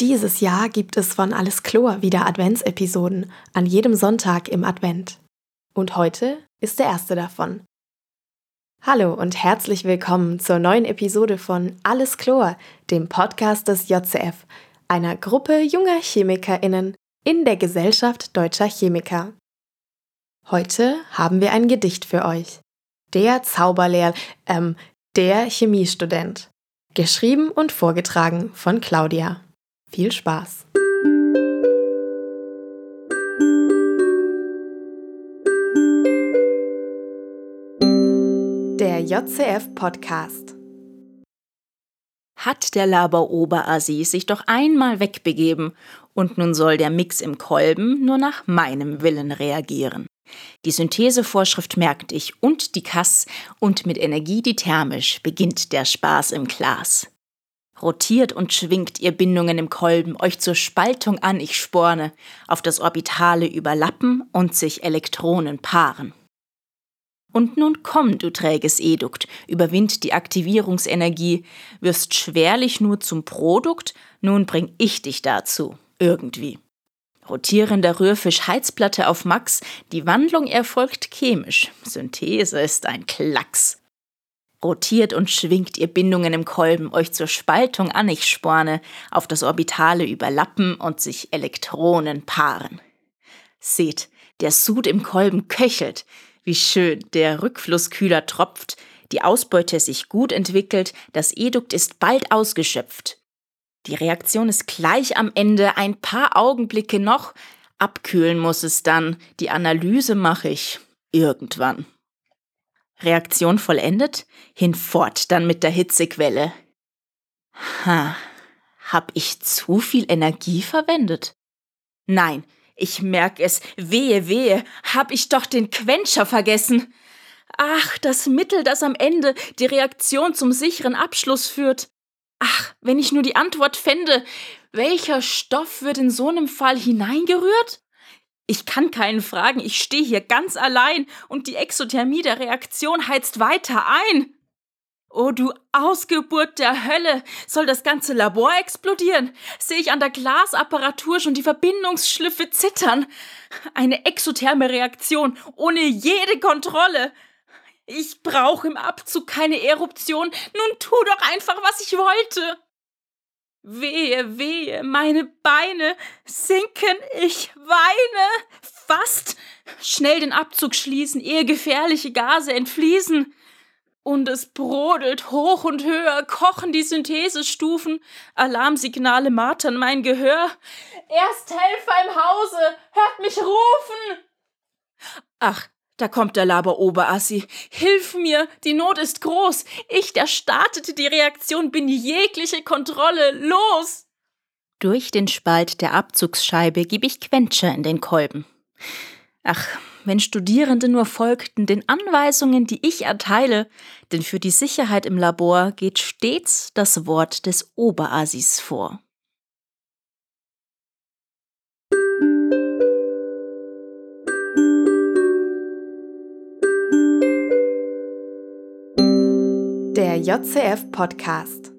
Dieses Jahr gibt es von Alles Chlor wieder Adventsepisoden an jedem Sonntag im Advent. Und heute ist der erste davon. Hallo und herzlich willkommen zur neuen Episode von Alles Chlor, dem Podcast des JCF, einer Gruppe junger ChemikerInnen in der Gesellschaft Deutscher Chemiker. Heute haben wir ein Gedicht für euch. Der Zauberlehrling, der Chemiestudent. Geschrieben und vorgetragen von Claudia. Viel Spaß! Der JCF-Podcast. Hat der Laber-Oberassi sich doch einmal wegbegeben und nun soll der Mix im Kolben nur nach meinem Willen reagieren. Die Synthesevorschrift merkt ich und die Kass und mit Energie die thermisch beginnt der Spaß im Glas. Rotiert und schwingt ihr Bindungen im Kolben, euch zur Spaltung an, ich sporne, auf das Orbitale überlappen und sich Elektronen paaren. Und nun komm, du träges Edukt, überwind die Aktivierungsenergie, wirst schwerlich nur zum Produkt, nun bring ich dich dazu, irgendwie. Rotierender Rührfisch, Heizplatte auf Max, die Wandlung erfolgt chemisch, Synthese ist ein Klacks. Rotiert und schwingt ihr Bindungen im Kolben, euch zur Spaltung an, ich sporne, auf das Orbitale überlappen und sich Elektronen paaren. Seht, der Sud im Kolben köchelt, wie schön der Rückfluss kühler tropft, die Ausbeute sich gut entwickelt, das Edukt ist bald ausgeschöpft. Die Reaktion ist gleich am Ende, ein paar Augenblicke noch, abkühlen muss es dann, die Analyse mache ich irgendwann. Reaktion vollendet, hinfort dann mit der Hitzequelle. Hab ich zu viel Energie verwendet? Nein, ich merk es, wehe, hab ich doch den Quencher vergessen. Ach, das Mittel, das am Ende die Reaktion zum sicheren Abschluss führt. Ach, wenn ich nur die Antwort fände, welcher Stoff wird in so einem Fall hineingerührt? Ich kann keinen fragen, ich stehe hier ganz allein und die Exothermie der Reaktion heizt weiter ein. Oh, du Ausgeburt der Hölle, soll das ganze Labor explodieren? Sehe ich an der Glasapparatur schon die Verbindungsschliffe zittern? Eine exotherme Reaktion ohne jede Kontrolle. Ich brauche im Abzug keine Eruption, nun tu doch einfach, was ich wollte. Wehe, meine Beine sinken, ich weine, fast. Schnell den Abzug schließen, ehe gefährliche Gase entfließen. Und es brodelt hoch und höher, kochen die Synthesestufen, Alarmsignale martern mein Gehör. Ersthelfer im Hause, hört mich rufen! Ach, da kommt der Laber-Oberassi. Hilf mir, die Not ist groß. Ich, der startete die Reaktion, bin jegliche Kontrolle los. Durch den Spalt der Abzugsscheibe gebe ich Quentscher in den Kolben. Ach, wenn Studierende nur folgten den Anweisungen, die ich erteile, denn für die Sicherheit im Labor geht stets das Wort des Oberassis vor. Der JCF-Podcast.